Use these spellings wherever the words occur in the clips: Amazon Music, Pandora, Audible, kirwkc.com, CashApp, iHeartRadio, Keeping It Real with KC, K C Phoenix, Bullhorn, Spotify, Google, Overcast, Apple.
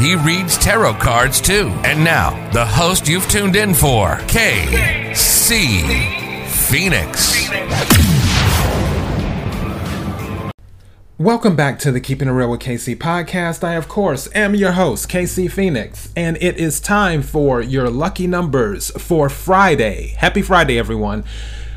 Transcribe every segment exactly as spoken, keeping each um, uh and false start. He reads tarot cards too. And now, the host you've tuned in for, K C Phoenix. Welcome back to the Keeping It Real with K C podcast. I, of course, am your host, K C Phoenix, and it is time for your lucky numbers for Friday. Happy Friday, everyone.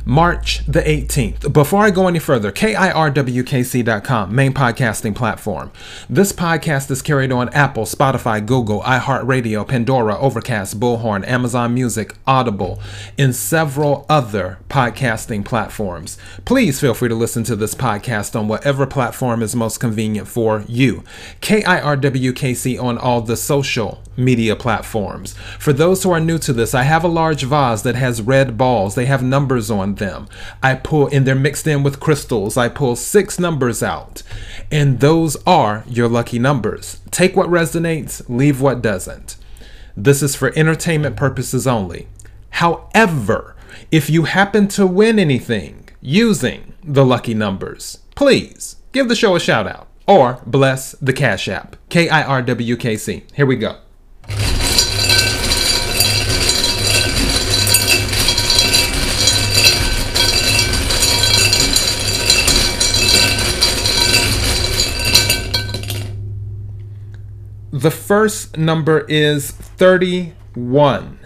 March the eighteenth. Before I go any further, kirwkc dot com, main podcasting platform. This podcast is carried on Apple, Spotify, Google, iHeartRadio, Pandora, Overcast, Bullhorn, Amazon Music, Audible, and several other podcasting platforms. Please feel free to listen to this podcast on whatever platform is most convenient for you. Kirwkc on all the social media platforms. For those who are new to this, I have a large vase that has red balls. They have numbers on them. I pull, and they're mixed in with crystals. I pull six numbers out, and those are your lucky numbers. Take what resonates, leave what doesn't. This is for entertainment purposes only. However, if you happen to win anything using the lucky numbers, please give the show a shout out or bless the Cash App. K I R W K C. Here we go. The first number is thirty-one.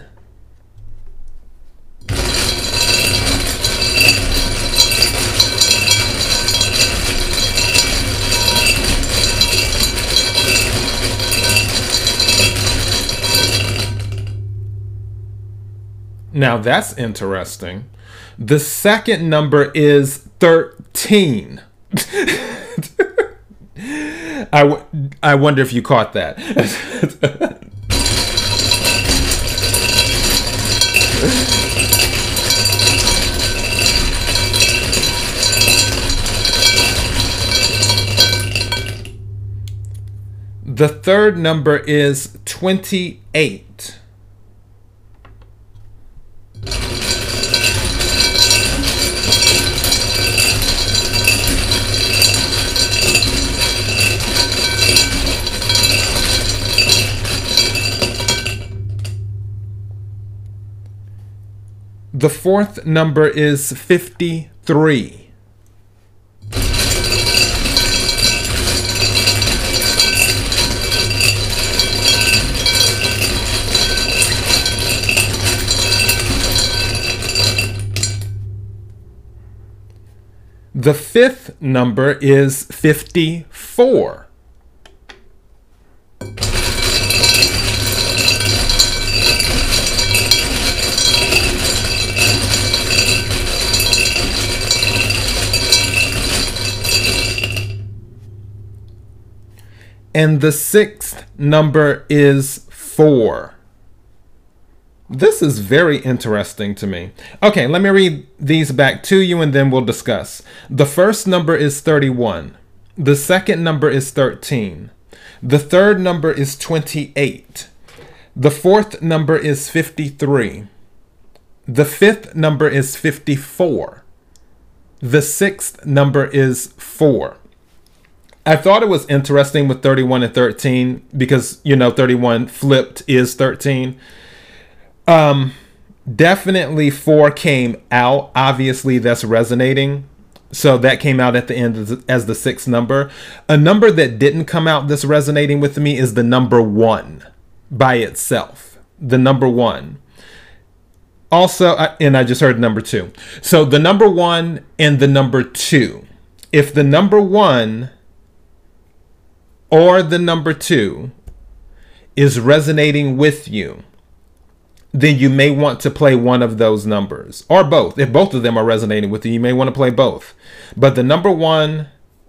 Now that's interesting. The second number is thirteen. I, w- I wonder if you caught that. The third number is twenty-eight. The fourth number is fifty-three. The fifth number is fifty-four. And the sixth number is four. This is very interesting to me. Okay, let me read these back to you and then we'll discuss. The first number is thirty-one. The second number is thirteen. The third number is twenty-eight. The fourth number is fifty-three. The fifth number is fifty-four. The sixth number is four. I thought it was interesting with thirty-one and thirteen because, you know, thirty-one flipped is thirteen. Um, definitely four came out. Obviously, that's resonating. So that came out at the end as, as the sixth number. A number that didn't come out that's resonating with me is the number one by itself. The number one. Also, I, and I just heard number two. So the number one and the number two. If the number one or the number two is resonating with you, then you may want to play one of those numbers or both. If both of them are resonating with you, you may want to play both. But the number one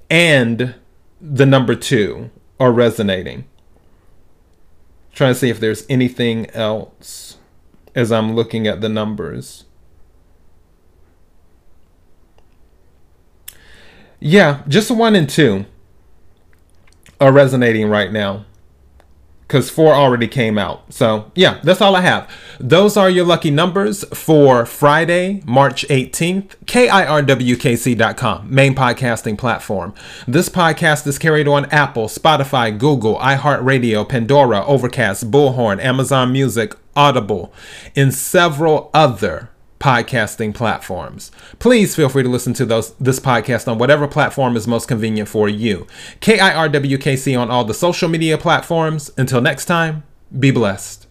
and the number two are resonating. I'm trying to see if there's anything else. as I'm looking at the numbers. Yeah, just one and two are resonating right now, because four already came out. So yeah, that's all I have. Those are your lucky numbers for Friday, March eighteenth. K I R W K C dot com, main podcasting platform. This podcast is carried on Apple, Spotify, Google, iHeartRadio, Pandora, Overcast, Bullhorn, Amazon Music, Audible, and several other podcasting platforms. Please feel free to listen to those this podcast on whatever platform is most convenient for you. K I R W K C on all the social media platforms. Until next time, be blessed.